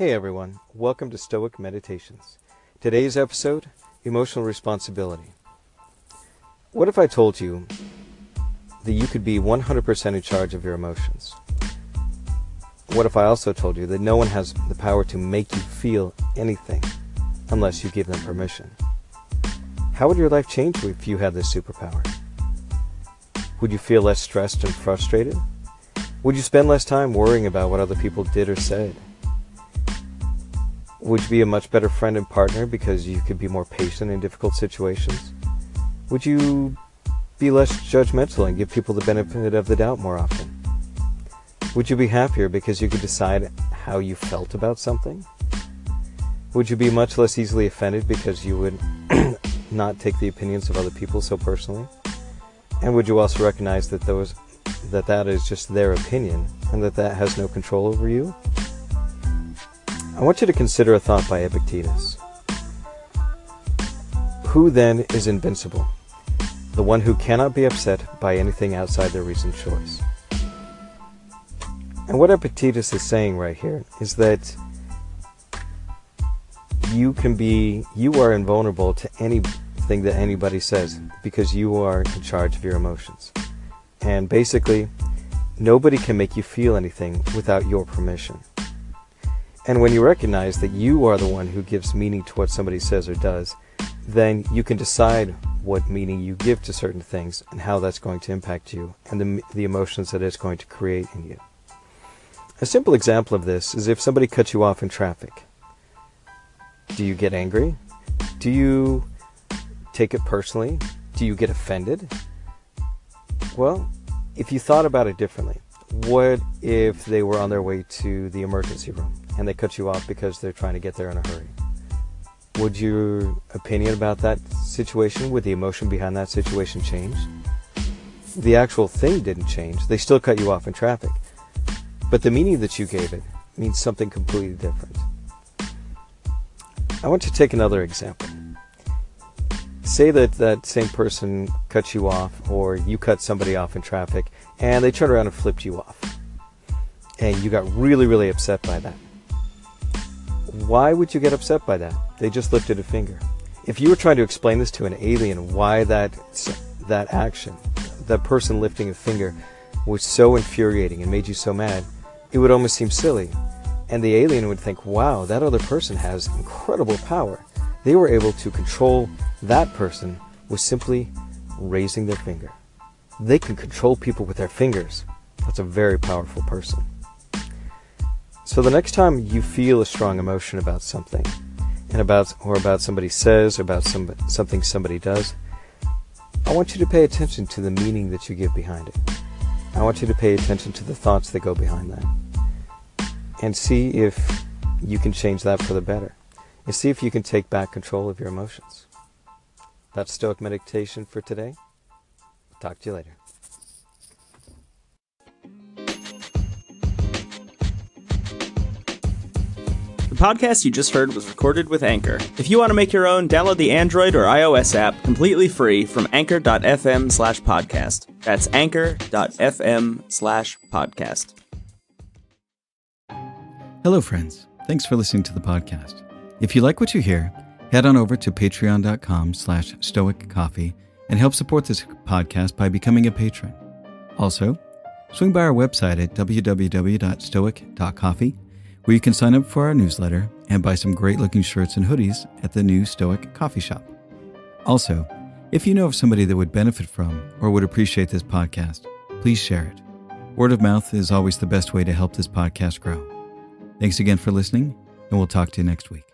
Hey everyone, welcome to Stoic Meditations. Today's episode, Emotional Responsibility. What if I told you that you could be 100% in charge of your emotions? What if I also told you that no one has the power to make you feel anything unless you give them permission? How would your life change if you had this superpower? Would you feel less stressed and frustrated? Would you spend less time worrying about what other people did or said? Would you be a much better friend and partner because you could be more patient in difficult situations? Would you be less judgmental and give people the benefit of the doubt more often? Would you be happier because you could decide how you felt about something? Would you be much less easily offended because you would not take the opinions of other people so personally? And would you also recognize that that is just their opinion and that has no control over you? I want you to consider a thought by Epictetus. Who then is invincible? The one who cannot be upset by anything outside their reasoned choice. And what Epictetus is saying right here is that you are invulnerable to anything that anybody says because you are in charge of your emotions. And basically, nobody can make you feel anything without your permission. And when you recognize that you are the one who gives meaning to what somebody says or does, then you can decide what meaning you give to certain things and how that's going to impact you and the emotions that it's going to create in you. A simple example of this is if somebody cuts you off in traffic. Do you get angry? Do you take it personally? Do you get offended? Well, if you thought about it differently, what if they were on their way to the emergency room and they cut you off because they're trying to get there in a hurry? Would your opinion about that situation, would the emotion behind that situation change? The actual thing didn't change. They still cut you off in traffic. But the meaning that you gave it means something completely different. I want to take another example. Say that same person cuts you off, or you cut somebody off in traffic, and they turned around and flipped you off. And you got really, really upset by that. Why would you get upset by that? They just lifted a finger. If you were trying to explain this to an alien, why that action, that person lifting a finger, was so infuriating and made you so mad, it would almost seem silly. And the alien would think, wow, that other person has incredible power. They were able to control that person with simply raising their finger. They can control people with their fingers. That's a very powerful person. So the next time you feel a strong emotion about something, about somebody says, about something somebody does, I want you to pay attention to the meaning that you give behind it. I want you to pay attention to the thoughts that go behind that. And see if you can change that for the better. And see if you can take back control of your emotions. That's Stoic Meditation for today. Talk to you later. The podcast you just heard was recorded with Anchor. If you want to make your own, download the Android or iOS app completely free from anchor.fm/podcast. That's anchor.fm/podcast. Hello, friends. Thanks for listening to the podcast. If you like what you hear, head on over to patreon.com/stoiccoffee and help support this podcast by becoming a patron. Also, swing by our website at www.stoic.coffee, where you can sign up for our newsletter and buy some great-looking shirts and hoodies at the new Stoic Coffee Shop. Also, if you know of somebody that would benefit from or would appreciate this podcast, please share it. Word of mouth is always the best way to help this podcast grow. Thanks again for listening, and we'll talk to you next week.